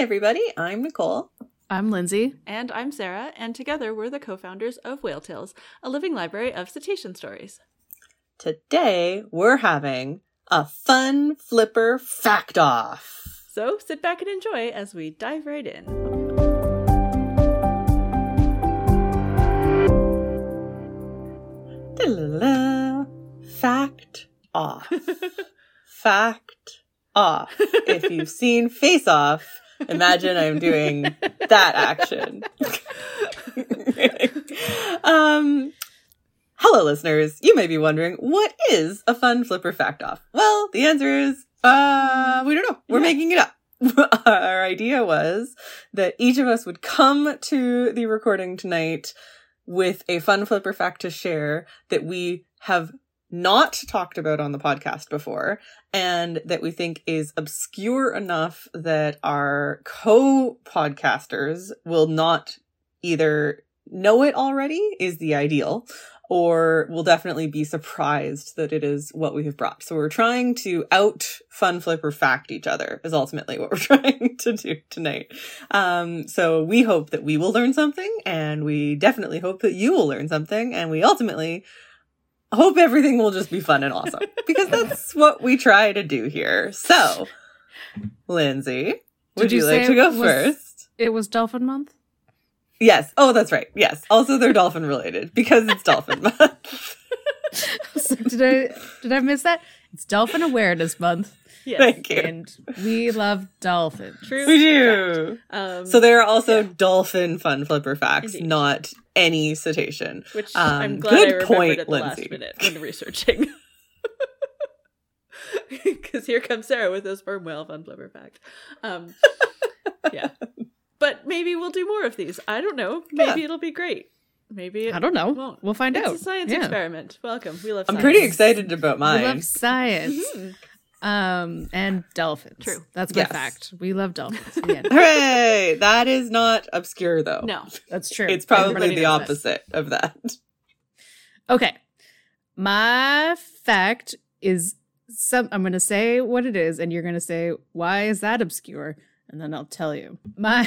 everybody. I'm Nicole. I'm Lindsay. And I'm Sarah. And together we're the co-founders of Whale Tales, a living library of cetacean stories. Today we're having a fun flipper fact off. So sit back and enjoy as we dive right in. Da-la-la. Fact off. Fact off. If you've seen Face Off, imagine I'm doing that action. Hello, listeners. You may be wondering, what is a fun flipper fact off? Well, the answer is, we don't know. We're making it up. Our idea was that each of us would come to the recording tonight with a fun flipper fact to share that we have not talked about on the podcast before and that we think is obscure enough that our co-podcasters will not either know it already is the ideal or will definitely be surprised that it is what we have brought. So we're trying to out fun flipper fact each other is ultimately what we're trying to do tonight. So we hope that we will learn something, and we definitely hope that you will learn something, and we ultimately hope everything will just be fun and awesome because that's what we try to do here. So, Lindsay, would you like to go first? It was Dolphin Month? Yes. Oh, that's right. Yes. Also, they're dolphin related because it's Dolphin Month. So did I miss that? It's Dolphin Awareness Month. Yes. Thank you. And we love dolphins. True. We do. So there are also dolphin fun flipper facts, indeed. Not any cetacean. Which I'm glad I remembered at the last minute when researching. Because here comes Sarah with a sperm whale fun flipper fact. Yeah. But maybe we'll do more of these. I don't know. Maybe it'll be great. Maybe it I don't know. Won't. We'll find out. It's a science experiment. Welcome. We love science. I'm pretty excited about mine. We love science. Mm-hmm. And dolphins. True. That's my fact. We love dolphins. Hooray! That is not obscure, though. No. That's true. It's probably the opposite of that. Okay. My fact is I'm going to say what it is, and you're going to say, why is that obscure? And then I'll tell you. My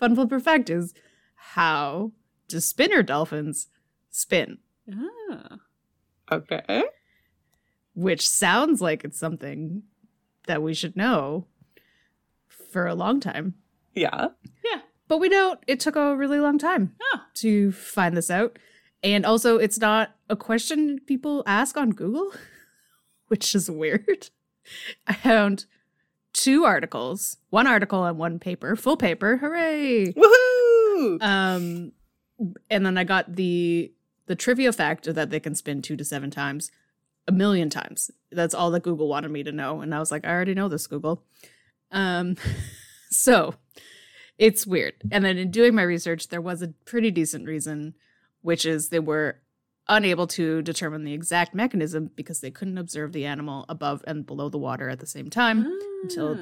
fun flipper fact is, how do spinner dolphins spin? Ah. Okay. Which sounds like it's something that we should know for a long time. Yeah. Yeah. But we don't. It took a really long time to find this out. And also, it's not a question people ask on Google, which is weird. I found two articles, one article and one paper, full paper. Hooray. Woohoo! And then I got the trivia fact that they can spin 2 to 7 times, 1,000,000 times. That's all that Google wanted me to know. And I was like, I already know this, Google. So it's weird. And then in doing my research, there was a pretty decent reason, which is they were unable to determine the exact mechanism because they couldn't observe the animal above and below the water at the same time until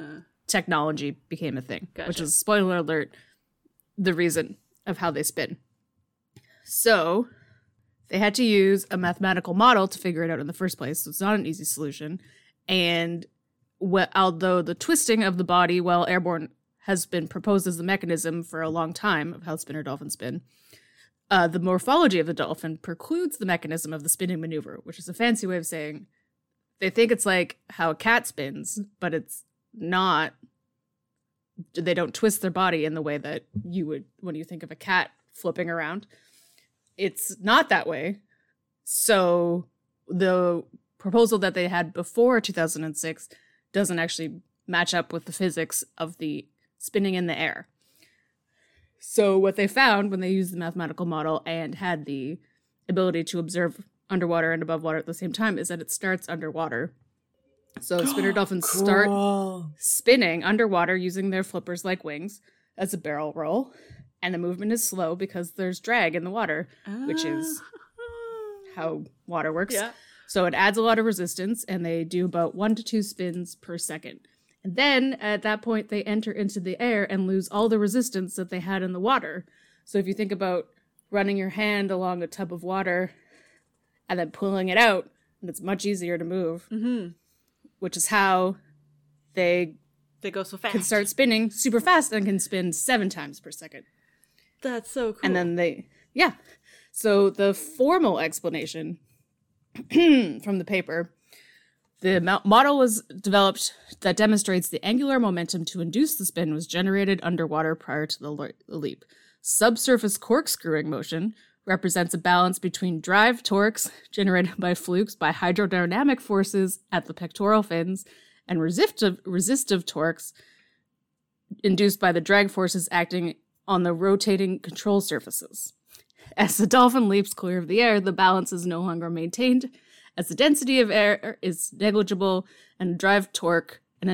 technology became a thing, which is, spoiler alert, the reason of how they spin. So they had to use a mathematical model to figure it out in the first place. So it's not an easy solution. And although the twisting of the body while airborne has been proposed as the mechanism for a long time of how spinner dolphins spin, the morphology of the dolphin precludes the mechanism of the spinning maneuver, which is a fancy way of saying they think it's like how a cat spins, but it's not. They don't twist their body in the way that you would when you think of a cat flipping around. It's not that way. So the proposal that they had before 2006 doesn't actually match up with the physics of the spinning in the air. So what they found when they used the mathematical model and had the ability to observe underwater and above water at the same time is that it starts underwater. So spinner dolphins start spinning underwater using their flippers like wings as a barrel roll. And the movement is slow because there's drag in the water, which is how water works. Yeah. So it adds a lot of resistance, and they do about 1 to 2 spins per second. And then at that point, they enter into the air and lose all the resistance that they had in the water. So if you think about running your hand along a tub of water and then pulling it out, and it's much easier to move, which is how they They go so fast. Can start spinning super fast and can spin 7 times per second. That's so cool. And then they, yeah. So the formal explanation from the paper, the model was developed that demonstrates the angular momentum to induce the spin was generated underwater prior to the leap. Subsurface corkscrewing motion represents a balance between drive torques generated by flukes by hydrodynamic forces at the pectoral fins and resistive torques induced by the drag forces acting on the rotating control surfaces. As the dolphin leaps clear of the air, the balance is no longer maintained, as the density of air is negligible and a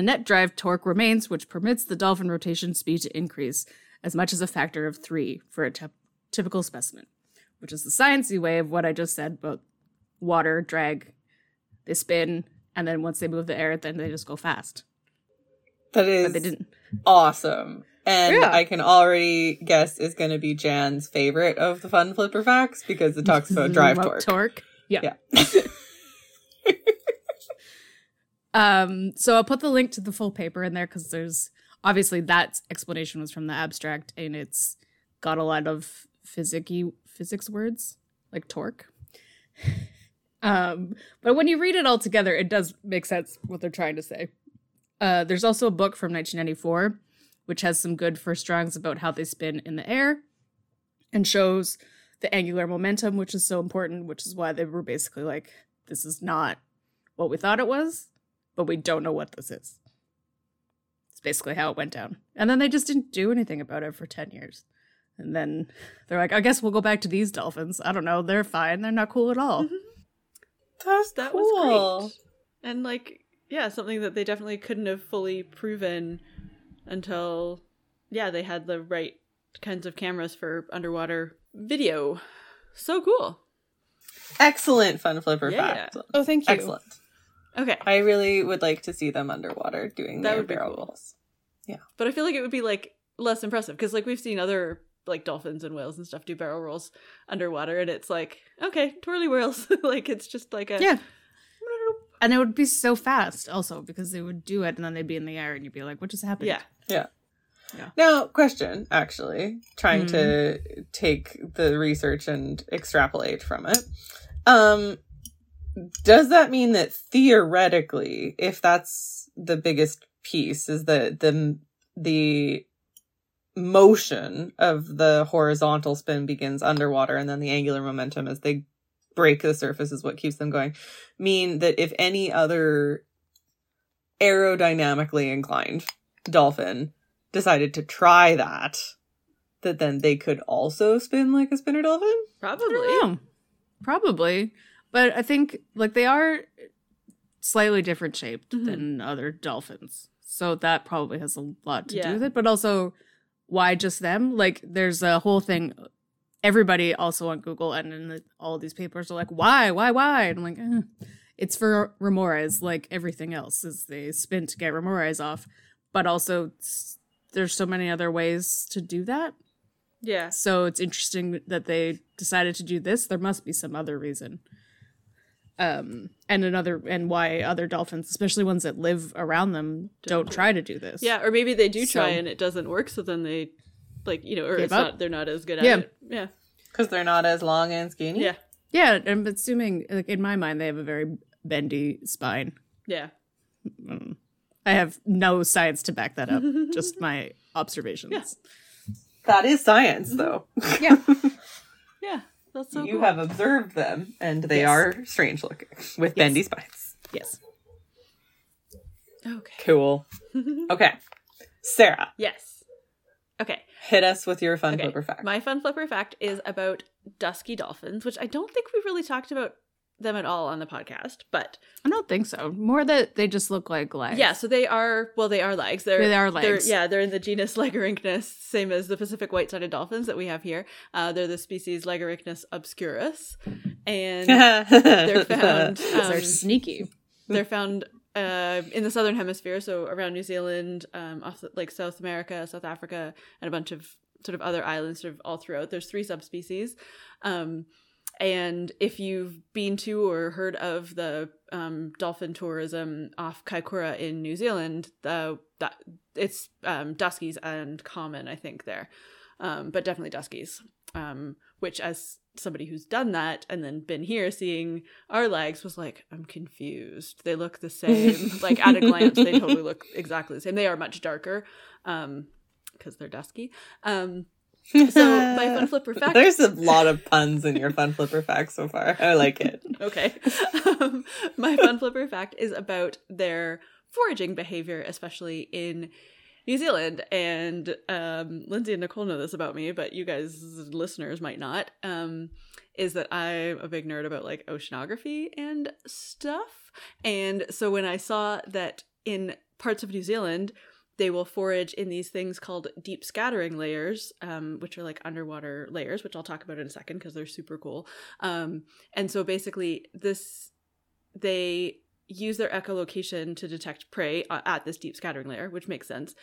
net drive torque remains, which permits the dolphin rotation speed to increase as much as a factor of 3 for a typical specimen, which is the sciencey way of what I just said about water, drag, they spin, and then once they move the air, then they just go fast. That is awesome. And yeah. I can already guess is going to be Jan's favorite of the fun flipper facts because it talks about drive torque. Yeah. So I'll put the link to the full paper in there because there's obviously that explanation was from the abstract and it's got a lot of physics words like torque. But when you read it all together, it does make sense what they're trying to say. There's also a book from 1994, which has some good first drawings about how they spin in the air and shows the angular momentum, which is so important, which is why they were basically like, this is not what we thought it was, but we don't know what this is. It's basically how it went down. And then they just didn't do anything about it for 10 years. And then they're like, I guess we'll go back to these dolphins. I don't know. They're fine. They're not cool at all. Mm-hmm. That was great. And like, yeah, something that they definitely couldn't have fully proven until, yeah, they had the right kinds of cameras for underwater video. So cool. Excellent fun flipper fact. Oh, thank you. Excellent. Okay. I really would like to see them underwater doing their barrel rolls. Yeah. But I feel like it would be like less impressive because like we've seen other like dolphins and whales and stuff do barrel rolls underwater and it's like, okay, twirly whirls. Like it's just like a... Yeah. And it would be so fast also because they would do it and then they'd be in the air and you'd be like, what just happened? Yeah. Now, question, actually, trying to take the research and extrapolate from it. Does that mean that theoretically, if that's the biggest piece, is that the motion of the horizontal spin begins underwater and then the angular momentum as they break the surface is what keeps them going, mean that if any other aerodynamically inclined dolphin decided to try that then they could also spin like a spinner dolphin? Probably. But I think like they are slightly different shaped than other dolphins. So that probably has a lot to do with it. But also, why just them? Like there's a whole thing. Everybody also on Google and in all these papers are like, why? And I'm like, it's for remores, like everything else is they spin to get remores off. But also there's so many other ways to do that. Yeah. So it's interesting that they decided to do this. There must be some other reason. And why other dolphins, especially ones that live around them, don't try to do this. Yeah, or maybe they do try and it doesn't work, so then they like, you know, or it's not, they're not as good at it. Yeah. Because they're not as long and skinny. Yeah. Yeah, I'm assuming, like, in my mind, they have a very bendy spine. Yeah. I have no science to back that up, just my observations. Yeah. That is science, though. Yeah. Yeah. That's so cool. Have observed them, and they are strange looking with bendy spines. Yes. Okay. Cool. Okay. Sarah. Yes. Okay. Hit us with your fun flipper fact. My fun flipper fact is about dusky dolphins, which I don't think we've really talked about them at all on the podcast, but... I don't think so. More that they just look like legs. Yeah, so they are... Well, they are legs. They are legs. They're in the genus Lagenorhynchus, same as the Pacific white-sided dolphins that we have here. They're the species Lagenorhynchus obscurus, and they're found... they're sneaky. They're found in the southern hemisphere, so around New Zealand, off like South America, South Africa, and a bunch of sort of other islands sort of all throughout. There's 3 subspecies. And if you've been to or heard of the dolphin tourism off Kaikoura in New Zealand, it's duskies and common, I think, there. But definitely duskies, which as somebody who's done that and then been here seeing our legs was like, I'm confused. They look the same. Like at a glance, they totally look exactly the same. They are much darker because they're dusky. So my fun flipper fact. There's a lot of puns in your fun flipper fact so far. I like it. Okay. My fun flipper fact is about their foraging behavior, especially in New Zealand. And Lindsay and Nicole know this about me, but you guys listeners might not, is that I'm a big nerd about like oceanography and stuff. And so when I saw that in parts of New Zealand, they will forage in these things called deep scattering layers, which are like underwater layers, which I'll talk about in a second because they're super cool. And so basically they use their echolocation to detect prey at this deep scattering layer, which makes sense.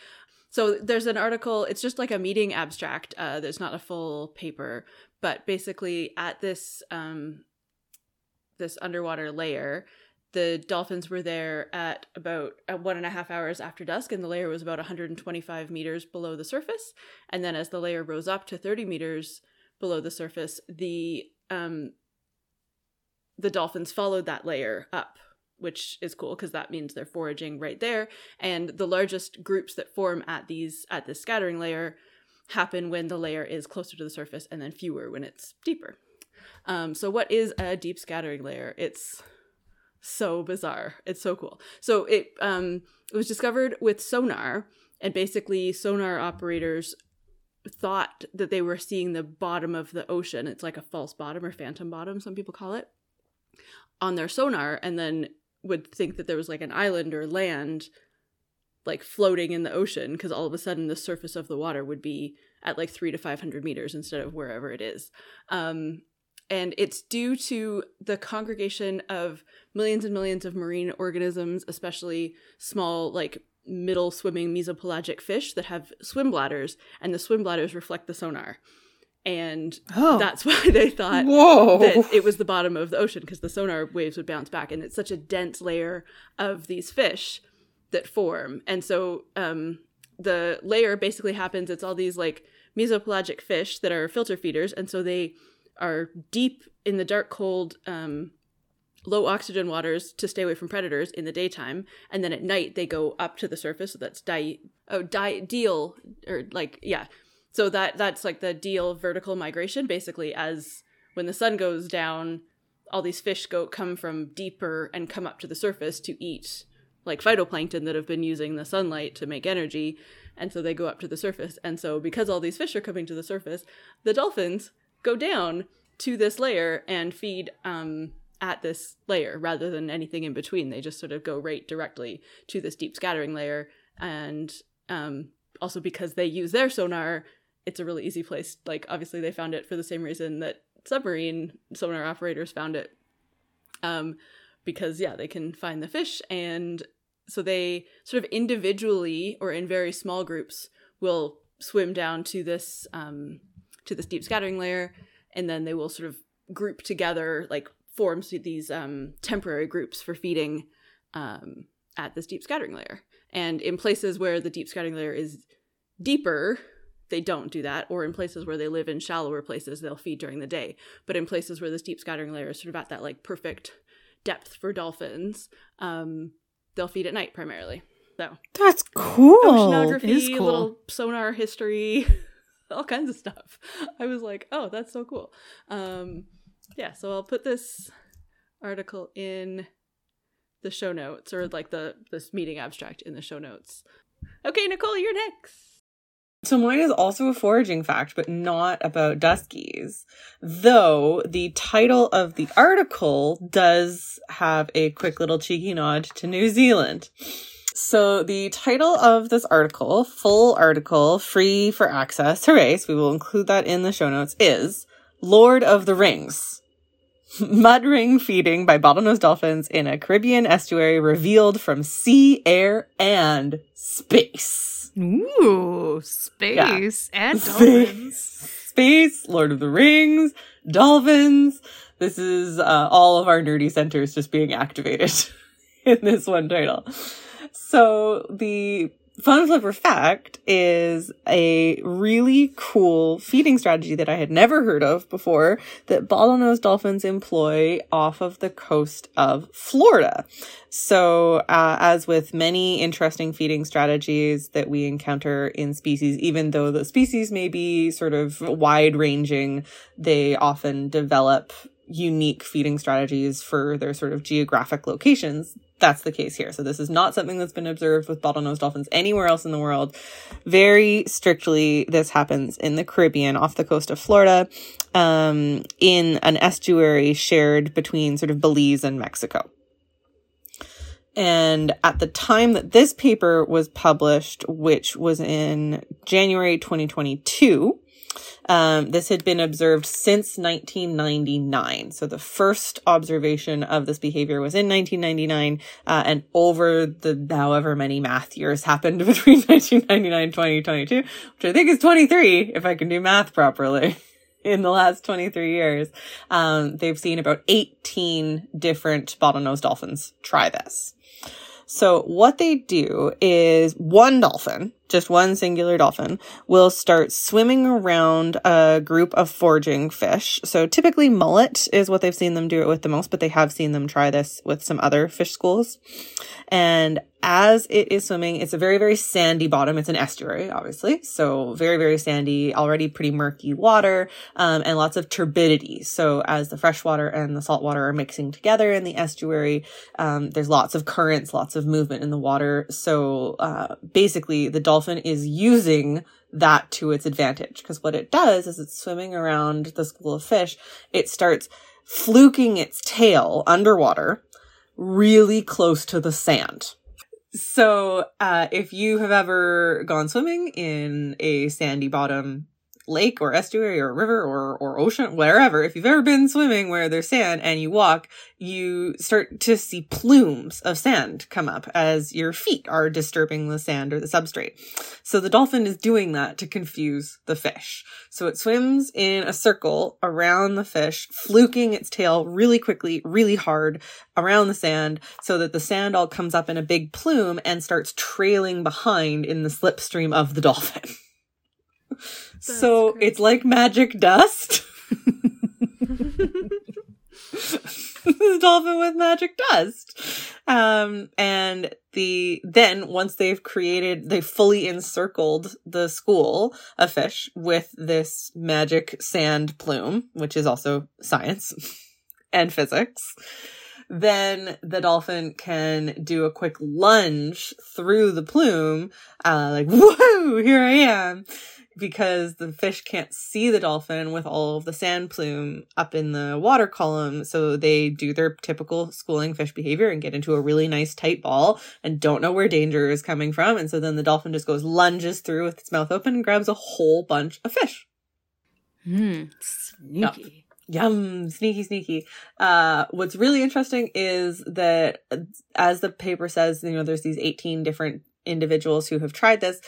So there's an article, it's just like a meeting abstract. There's not a full paper, but basically at this this underwater layer, the dolphins were there at about 1.5 hours after dusk, and the layer was about 125 meters below the surface. And then as the layer rose up to 30 meters below the surface, the dolphins followed that layer up, which is cool because that means they're foraging right there. And the largest groups that form at this scattering layer happen when the layer is closer to the surface, and then fewer when it's deeper. So what is a deep scattering layer? It's so bizarre. It's so cool. So it was discovered with sonar, and basically sonar operators thought that they were seeing the bottom of the ocean. It's like a false bottom or phantom bottom, some people call it, on their sonar, and then would think that there was like an island or land like floating in the ocean, because all of a sudden the surface of the water would be at like 300 to 500 meters instead of wherever it is. And it's due to the congregation of millions and millions of marine organisms, especially small like middle swimming mesopelagic fish that have swim bladders, and the swim bladders reflect the sonar. And that's why they thought that it was the bottom of the ocean, because the sonar waves would bounce back. And it's such a dense layer of these fish that form. And so the layer basically happens, it's all these like mesopelagic fish that are filter feeders. And so they are deep in the dark, cold, low oxygen waters to stay away from predators in the daytime. And then at night they go up to the surface. So that's deal. So that's like the deal vertical migration, basically, as when the sun goes down, all these fish come from deeper and come up to the surface to eat like phytoplankton that have been using the sunlight to make energy. And so they go up to the surface. And so because all these fish are coming to the surface, the dolphins go down to this layer and feed at this layer rather than anything in between. They just sort of go right directly to this deep scattering layer. And also because they use their sonar, it's a really easy place. Like, obviously, they found it for the same reason that submarine sonar operators found it. Because, yeah, they can find the fish. And so they sort of individually or in very small groups will swim down to this deep scattering layer. And then they will sort of group together, like form these temporary groups for feeding at this deep scattering layer. And in places where the deep scattering layer is deeper, they don't do that, or in places where they live in shallower places, they'll feed during the day. But in places where this deep scattering layer is sort of at that like perfect depth for dolphins, they'll feed at night primarily. So that's cool. Oceanography, it is cool. Little sonar history, all kinds of stuff. I was like, oh, that's so cool. Yeah, so I'll put this article in the show notes, or like this meeting abstract in the show notes. Okay, Nicole, you're next. So mine is also a foraging fact, but not about duskies, though the title of the article does have a quick little cheeky nod to New Zealand. So the title of this article, full article, free for access, hooray, so we will include that in the show notes, is Lord of the Rings. Mud ring feeding by bottlenose dolphins in a Caribbean estuary revealed from sea, air, and space. Ooh, space and dolphins. space, Lord of the Rings, dolphins. This is all of our nerdy centers just being activated in this one title. So the Fun Flipper Fact is a really cool feeding strategy that I had never heard of before that bottlenose dolphins employ off of the coast of Florida. So as with many interesting feeding strategies that we encounter in species, even though the species may be sort of wide-ranging, they often develop unique feeding strategies for their sort of geographic locations. That's the case here. So this is not something that's been observed with bottlenose dolphins anywhere else in the world. Very strictly, this happens in the Caribbean off the coast of Florida, in an estuary shared between sort of Belize and Mexico. And at the time that this paper was published, which was in January 2022, this had been observed since 1999. So the first observation of this behavior was in 1999, and over the however many math years happened between 1999 and 2022, which I think is 23, if I can do math properly, in the last 23 years, they've seen about 18 different bottlenose dolphins try this. So what they do is one dolphin, just one singular dolphin, will start swimming around a group of foraging fish. So typically mullet is what they've seen them do it with the most, but they have seen them try this with some other fish schools. And as it is swimming, it's a very, very sandy bottom. It's an estuary, obviously. So very, very sandy, already pretty murky water, and lots of turbidity. So as the freshwater and the saltwater are mixing together in the estuary, there's lots of currents, lots of movement in the water. So basically the dolphin is using that to its advantage, because what it does is it's swimming around the school of fish. It starts fluking its tail underwater really close to the sand. So if you have ever gone swimming in a sandy bottom lake or estuary or river or ocean, wherever, if you've ever been swimming where there's sand and you walk, you start to see plumes of sand come up as your feet are disturbing the sand or the substrate. So the dolphin is doing that to confuse the fish. So it swims in a circle around the fish, fluking its tail really quickly, really hard around the sand so that the sand all comes up in a big plume and starts trailing behind in the slipstream of the dolphin. That's so crazy. It's like magic dust. This dolphin with magic dust. And then once they fully encircled the school of fish with this magic sand plume, which is also science and physics, then the dolphin can do a quick lunge through the plume, like, woohoo, here I am, because the fish can't see the dolphin with all of the sand plume up in the water column. So they do their typical schooling fish behavior and get into a really nice tight ball and don't know where danger is coming from. And so then the dolphin just lunges through with its mouth open and grabs a whole bunch of fish. Sneaky. Yep. Yum, sneaky, sneaky. What's really interesting is that, as the paper says, there's these 18 different individuals who have tried this.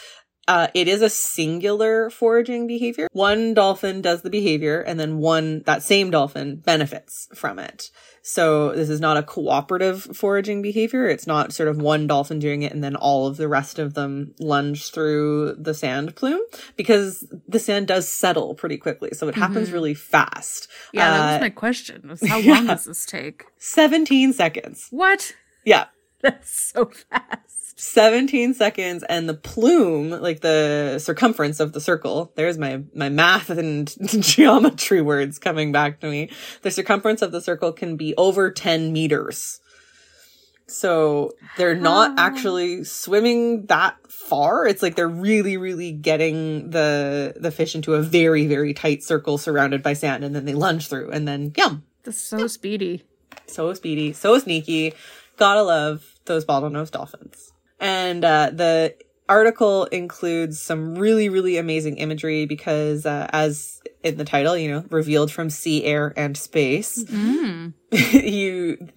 It is a singular foraging behavior. One dolphin does the behavior and then that same dolphin benefits from it. So this is not a cooperative foraging behavior. It's not sort of one dolphin doing it and then all of the rest of them lunge through the sand plume, because the sand does settle pretty quickly. So it happens really fast. Yeah, that was my question. Was how long does this take? 17 seconds. What? Yeah. That's so fast. 17 seconds, and the plume, like the circumference of the circle, there's my math and geometry words coming back to me. The circumference of the circle can be over 10 meters. So they're not actually swimming that far. It's like they're really, really getting the fish into a very, very tight circle surrounded by sand, and then they lunge through, and then yum. That's so speedy. So speedy, so sneaky. Gotta love those bottlenose dolphins. And the article includes some really, really amazing imagery because as in the title, you know, revealed from sea, air, and space. Mm-hmm.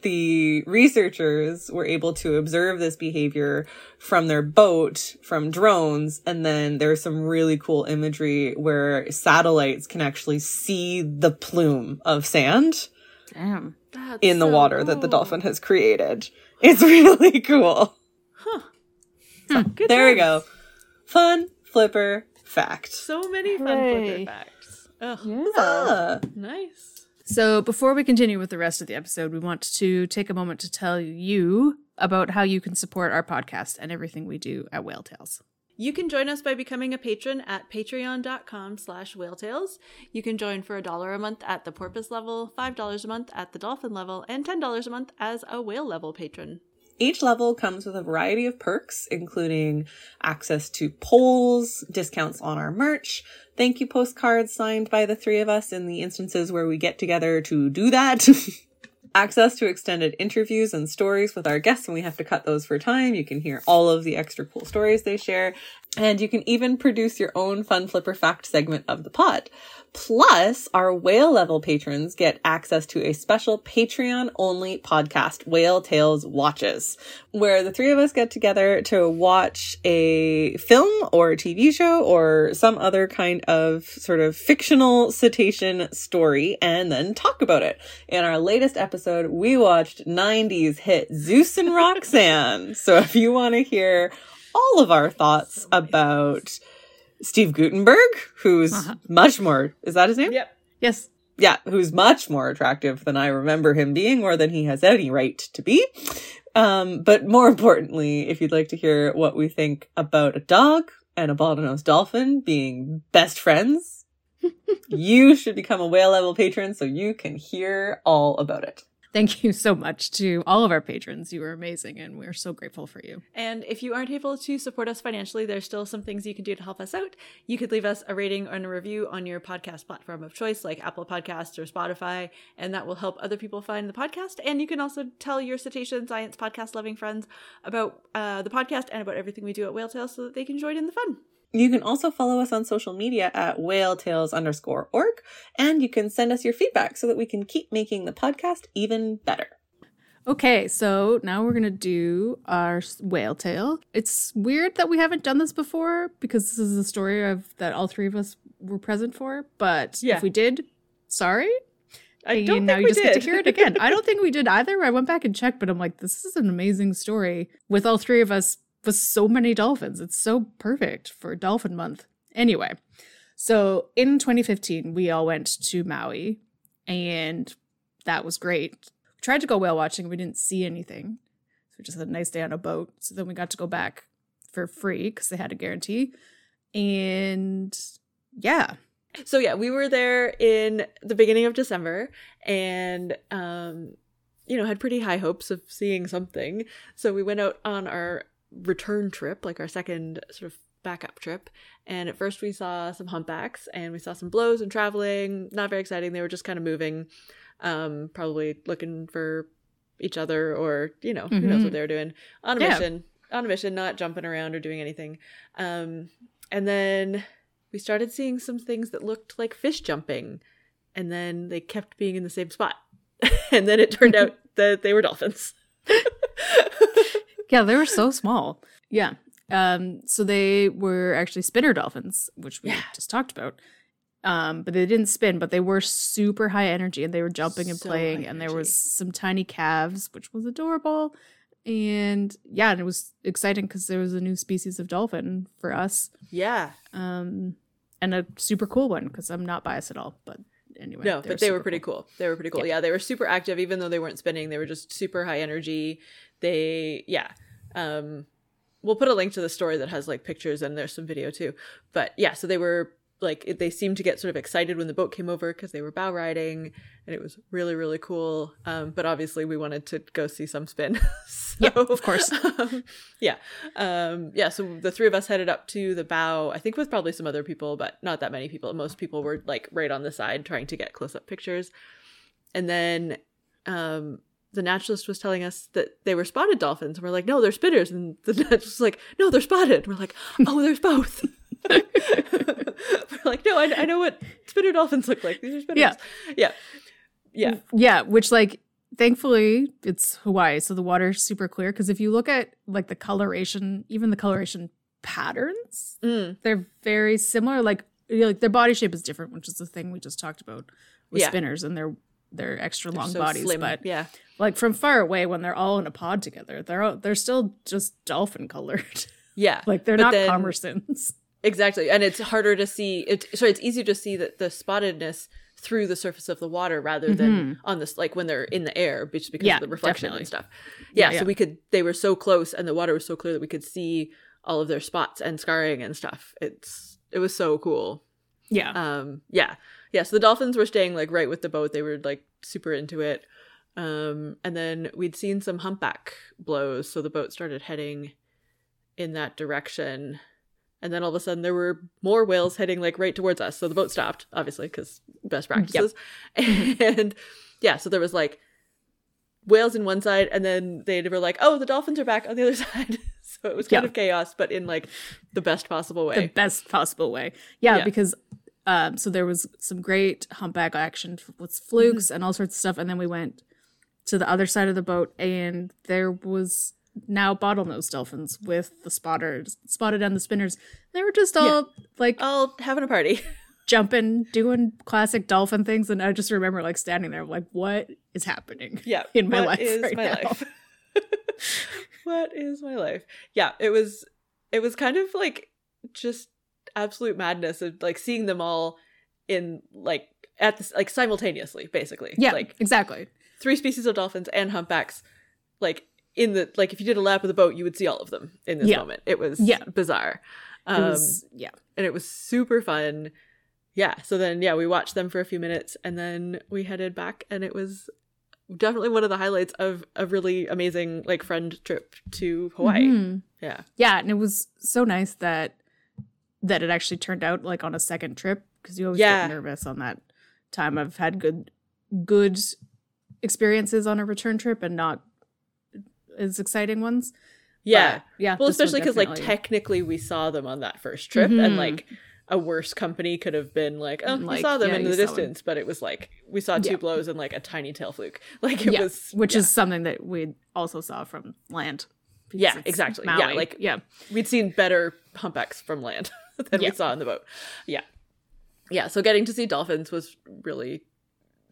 The researchers were able to observe this behavior from their boat, from drones, and then there's some really cool imagery where satellites can actually see the plume of sand. Damn. That's in the water cool. that the dolphin has created. It's really cool. Huh. So, good there we go. Fun flipper fact. So many fun flipper facts. Oh, yeah. Nice. So before we continue with the rest of the episode, we want to take a moment to tell you about how you can support our podcast and everything we do at Whale Tales. You can join us by becoming a patron at patreon.com/whaletales. You can join for $1 a month at the porpoise level, $5 a month at the dolphin level, and $10 a month as a whale level patron. Each level comes with a variety of perks, including access to polls, discounts on our merch, thank you postcards signed by the three of us in the instances where we get together to do that, access to extended interviews and stories with our guests when we have to cut those for time. You can hear all of the extra cool stories they share, and you can even produce your own fun flipper fact segment of the pod. Plus, our whale level patrons get access to a special Patreon-only podcast, Whale Tales Watches, where the three of us get together to watch a film or a TV show or some other kind of sort of fictional cetacean story and then talk about it. In our latest episode, we watched 90s hit Zeus and Roxanne. So if you want to hear all of our thoughts about Steve Gutenberg, who's much more, is that his name? Yep. Yes. Yeah, who's much more attractive than I remember him being or than he has any right to be. But more importantly, if you'd like to hear what we think about a dog and a bottlenose dolphin being best friends, you should become a whale level patron so you can hear all about it. Thank you so much to all of our patrons. You were amazing, and we're so grateful for you. And if you aren't able to support us financially, there's still some things you can do to help us out. You could leave us a rating and a review on your podcast platform of choice, like Apple Podcasts or Spotify, and that will help other people find the podcast. And you can also tell your cetacean science podcast-loving friends about the podcast and about everything we do at Whale Tales so that they can join in the fun. You can also follow us on social media at whaletales_org, and you can send us your feedback so that we can keep making the podcast even better. Okay, so now we're going to do our whale tale. It's weird that we haven't done this before because this is a story that all three of us were present for, but if we did, sorry. I don't think we did. Get to hear it again. I don't think we did either. I went back and checked, but I'm like, this is an amazing story with all three of us with so many dolphins. It's so perfect for Dolphin Month. Anyway, so in 2015, we all went to Maui, and that was great. We tried to go whale watching. We didn't see anything. So we just had a nice day on a boat. So then we got to go back for free because they had a guarantee. And yeah. So yeah, we were there in the beginning of December, and you know, had pretty high hopes of seeing something. So we went out on our return trip, like our second sort of backup trip, and at first we saw some humpbacks and we saw some blows and traveling. Not very exciting. They were just kind of moving, probably looking for each other, or you know, who knows what they were doing on a mission. On a mission, not jumping around or doing anything. And then we started seeing some things that looked like fish jumping, and then they kept being in the same spot, and then it turned out that they were dolphins. Yeah, they were so small. Yeah. So they were actually spinner dolphins, which we just talked about. But they didn't spin, but they were super high energy, and they were jumping and playing. And there was some tiny calves, which was adorable. And yeah, and it was exciting because there was a new species of dolphin for us. Yeah. And a super cool one because I'm not biased at all, but anyway. No, but they were pretty cool. They were pretty cool. Yeah, they were super active, even though they weren't spinning. They were just super high energy. They, we'll put a link to the story that has like pictures, and there's some video too. But yeah, so they were like, they seemed to get sort of excited when the boat came over because they were bow riding, and it was really, really cool. But obviously we wanted to go see some spin. So, yeah, of course. So the three of us headed up to the bow, I think with probably some other people, but not that many people. Most people were like right on the side trying to get close up pictures. And then, the naturalist was telling us that they were spotted dolphins. We're like, no, they're spinners. And the naturalist was like, no, they're spotted. We're like, oh, there's both. We're like, no, I know what spinner dolphins look like. These are spinners. Yeah, which, like, thankfully it's Hawaii, so the water's super clear. Because if you look at, like, the coloration, even the coloration patterns, they're very similar. Like, you know, like, their body shape is different, which is the thing we just talked about with spinners and their extra long bodies. Slim. But like, from far away, when they're all in a pod together, they're still just dolphin colored. Yeah, like, they're not Commersons. Exactly, and it's harder to see. It's easy to see that the spottedness through the surface of the water rather than on this, like, when they're in the air, just because of the reflection and stuff. Yeah, so they were so close, and the water was so clear that we could see all of their spots and scarring and stuff. It was so cool. So the dolphins were staying, like, right with the boat. They were, like, super into it. And then we'd seen some humpback blows, so the boat started heading in that direction. And then all of a sudden there were more whales heading, like, right towards us. So the boat stopped, obviously, because best practices. Yep. And so there was, like, whales in one side, and then they were like, oh, the dolphins are back on the other side. So it was kind of chaos, but in, like, the best possible way. Yeah, because so there was some great humpback action with flukes and all sorts of stuff. And then we went to the other side of the boat, and there was now bottlenose dolphins with the spotted and the spinners. They were just all like, all having a party, jumping, doing classic dolphin things. And I just remember, like, standing there like, what is happening in my life right now? What is my life? Yeah, it was kind of, like, just absolute madness of, like, seeing them all in, like, at this, like, simultaneously, basically. Yeah, like, exactly. Three species of dolphins and humpbacks, like, in the, like, if you did a lap of the boat, you would see all of them in this moment. It was bizarre. And it was super fun. Yeah. So then, we watched them for a few minutes, and then we headed back, and it was definitely one of the highlights of a really amazing, like, friend trip to Hawaii. Mm-hmm. Yeah. Yeah. And it was so nice that it actually turned out, like, on a second trip, because you always get nervous on that time. I've had good experiences on a return trip and not as exciting ones. Yeah. But, well, especially because, like, technically we saw them on that first trip, and, like, a worse company could have been like, oh, like, we saw them in the distance, but it was like we saw two blows and, like, a tiny tail fluke. Like, it was, which is something that we also saw from land. Yeah, exactly. Maui. Yeah, like, we'd seen better humpbacks from land than we saw on the boat. Yeah. Yeah, so getting to see dolphins was really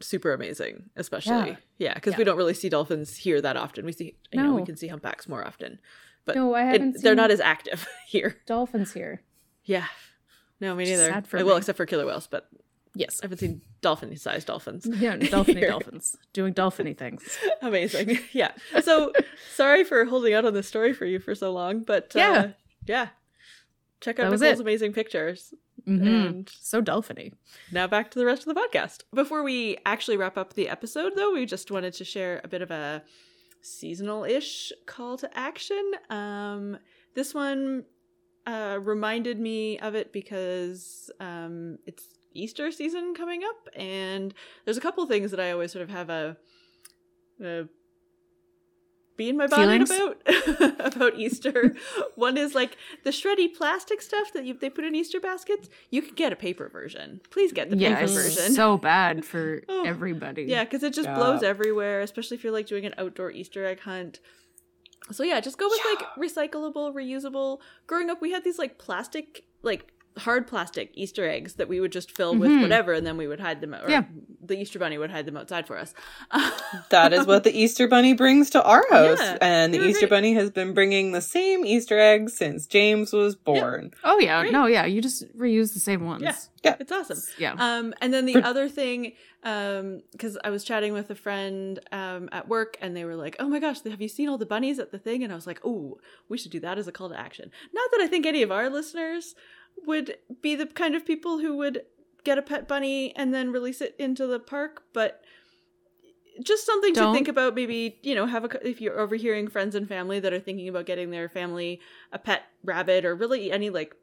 super amazing, especially. Yeah, because we don't really see dolphins here that often. We see, you know, we can see humpbacks more often. But I haven't seen, they're not as active here. Dolphins here. Yeah. No, me neither. Sad for me. Well, except for killer whales, but yes, I haven't seen dolphin-sized dolphins. Yeah, dolphiny dolphins doing dolphiny things. Amazing. Yeah. So sorry for holding out on this story for you for so long, but check out Nicole's amazing pictures. Mm-hmm. And so dolphiny. Now back to the rest of the podcast. Before we actually wrap up the episode, though, we just wanted to share a bit of a seasonal-ish call to action. This one reminded me of it because it's Easter season coming up, and there's a couple things that I always sort of have a bee in my bonnet about Easter. One is, like, the shreddy plastic stuff that they put in Easter baskets. You can get a paper version. Please get the paper version. It's so bad for everybody. Yeah, because it just blows everywhere, especially if you're, like, doing an outdoor Easter egg hunt. So just go with like recyclable, reusable. Growing up, we had these like plastic, like hard plastic Easter eggs that we would just fill with whatever, and then we would hide them out, or the Easter bunny would hide them outside for us. That is what the Easter bunny brings to our house. And the Easter bunny has been bringing the same Easter eggs since James was born. Oh yeah. Great. No, yeah, you just reuse the same ones. Yeah. It's awesome. Yeah. And then the other thing, because I was chatting with a friend at work, and they were like, oh my gosh, have you seen all the bunnies at the thing? And I was like, oh, we should do that as a call to action. Not that I think any of our listeners would be the kind of people who would get a pet bunny and then release it into the park, but just something to think about. Maybe, you know, if you're overhearing friends and family that are thinking about getting their family a pet rabbit, or really any like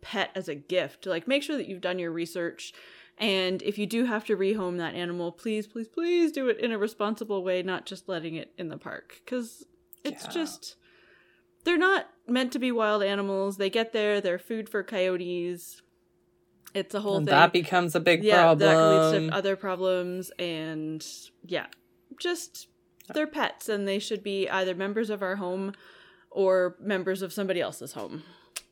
pet as a gift, like make sure that you've done your research. And if you do have to rehome that animal, please, please, please do it in a responsible way, not just letting it in the park, because it's just they're not meant to be wild animals. They get there, they're food for coyotes. It's a whole thing. That becomes a big problem. Yeah, that leads to other problems. And yeah, just they're pets and they should be either members of our home or members of somebody else's home.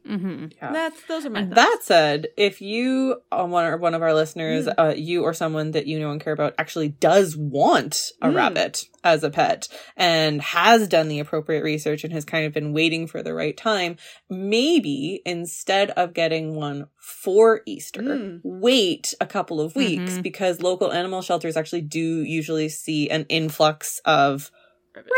Mm-hmm. Yeah. Those are my thoughts. That said, if you or one of our listeners, you or someone that you know and care about actually does want a rabbit as a pet and has done the appropriate research and has kind of been waiting for the right time, maybe instead of getting one for Easter, wait a couple of weeks because local animal shelters actually do usually see an influx of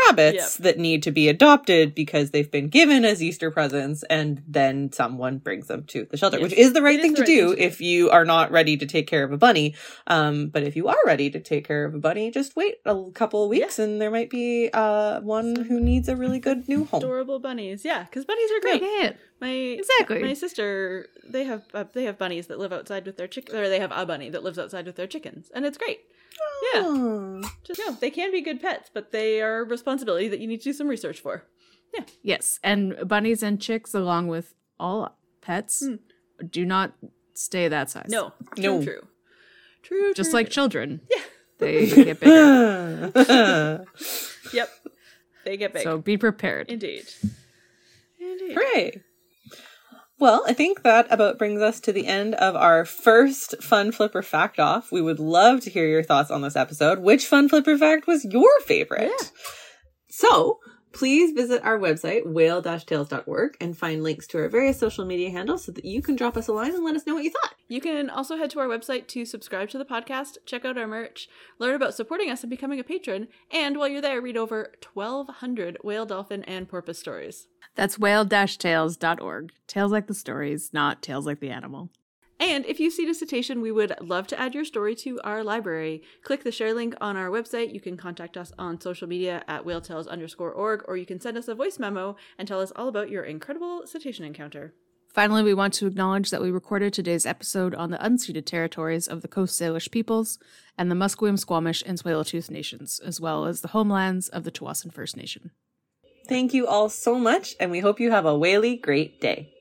rabbits that need to be adopted because they've been given as Easter presents, and then someone brings them to the shelter, which is the right thing to do if you are not ready to take care of a bunny. But if you are ready to take care of a bunny, just wait a couple of weeks and there might be one who needs a really good new home. Adorable bunnies, because bunnies are great. My sister, they have bunnies that live outside with their chickens, or they have a bunny that lives outside with their chickens, and it's great. They can be good pets, but they are a responsibility that you need to do some research for. Yeah. Yes. And bunnies and chicks, along with all pets, do not stay that size. No. True. Just like children. Yeah. They get bigger. Yep. They get big. So be prepared. Indeed. Hooray. Well, I think that about brings us to the end of our first Fun Flipper Fact Off. We would love to hear your thoughts on this episode. Which Fun Flipper Fact was your favorite? Yeah. So please visit our website, whale-tales.org, and find links to our various social media handles so that you can drop us a line and let us know what you thought. You can also head to our website to subscribe to the podcast, check out our merch, learn about supporting us and becoming a patron, and while you're there, read over 1,200 whale, dolphin, and porpoise stories. That's whale-tales.org. Tales like the stories, not tales like the animal. And if you see a cetacean, we would love to add your story to our library. Click the share link on our website. You can contact us on social media at whaletales_org, or you can send us a voice memo and tell us all about your incredible cetacean encounter. Finally, we want to acknowledge that we recorded today's episode on the unceded territories of the Coast Salish peoples and the Musqueam, Squamish, and Tsleil-Waututh nations, as well as the homelands of the Tsawwassen First Nation. Thank you all so much, and we hope you have a whaley great day.